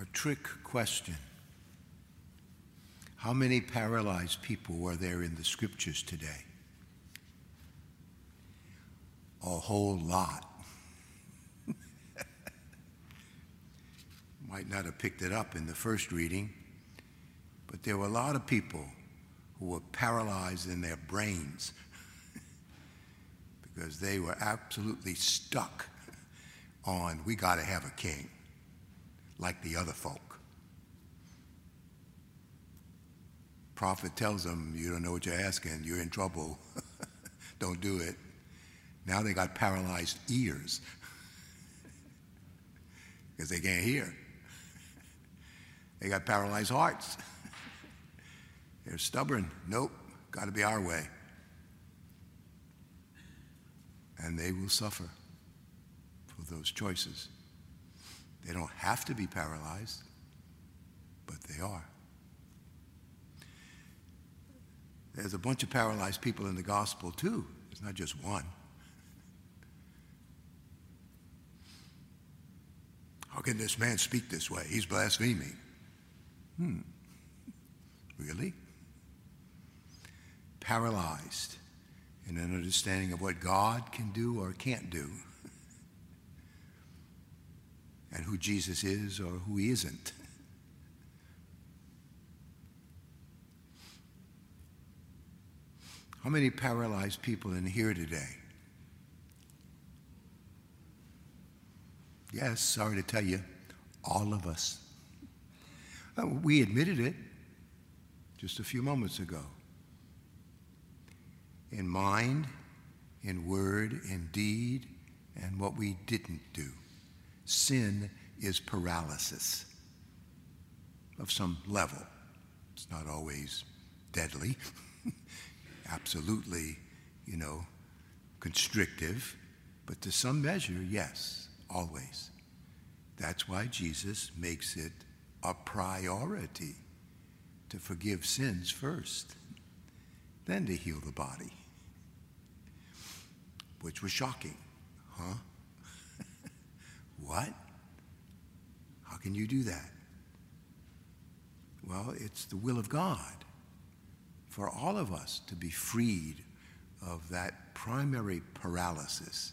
a trick question. How many paralyzed people are there in the scriptures today? A whole lot. Might not have picked it up in the first reading, but there were a lot of people who were paralyzed in their brains because they were absolutely stuck on, we got to have a king like the other folk. Prophet tells them, you don't know what you're asking, you're in trouble, don't do it. Now they got paralyzed ears because they can't hear. They got paralyzed hearts. They're stubborn. Nope, got to be our way. And they will suffer for those choices. They don't have to be paralyzed, but they are. There's a bunch of paralyzed people in the gospel too. It's not just one. How can this man speak this way? He's blaspheming. Really? Paralyzed in an understanding of what God can do or can't do, and who Jesus is or who he isn't. How many paralyzed people in here today? Yes, sorry to tell you, all of us. We admitted it just a few moments ago. In mind, in word, in deed, and what we didn't do. Sin is paralysis of some level. It's not always deadly, absolutely, constrictive, but to some measure, yes, always. That's why Jesus makes it a priority to forgive sins first, then to heal the body, which was shocking, huh? What? How can you do that? Well, it's the will of God for all of us to be freed of that primary paralysis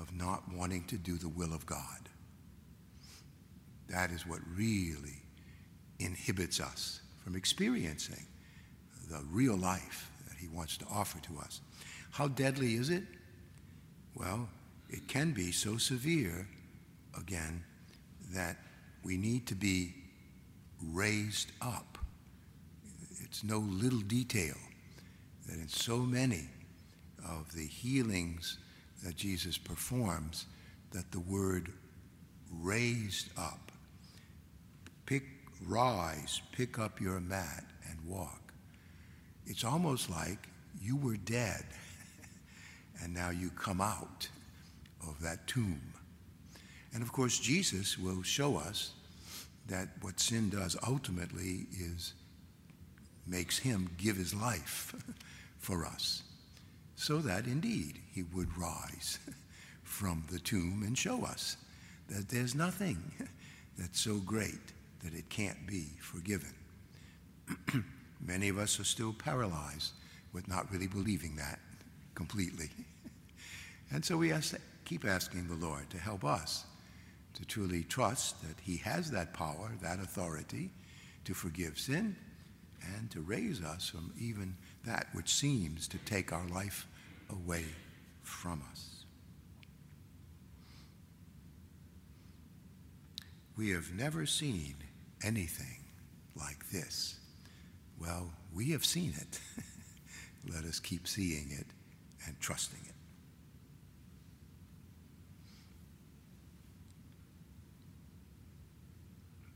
of not wanting to do the will of God. That is what really inhibits us from experiencing the real life that he wants to offer to us. How deadly is it? Well, it can be so severe, again, that we need to be raised up. It's no little detail that in so many of the healings that Jesus performs that the word raised up, rise, pick up your mat and walk. It's almost like you were dead and now you come out of that tomb. And of course, Jesus will show us that what sin does ultimately is makes him give his life for us, so that indeed he would rise from the tomb and show us that there's nothing that's so great that it can't be forgiven. Many of us are still paralyzed with not really believing that completely. And so we keep asking the Lord to help us to truly trust that he has that power, that authority to forgive sin and to raise us from even that which seems to take our life away from us. We have never seen anything like this. Well, we have seen it. Let us keep seeing it and trusting it.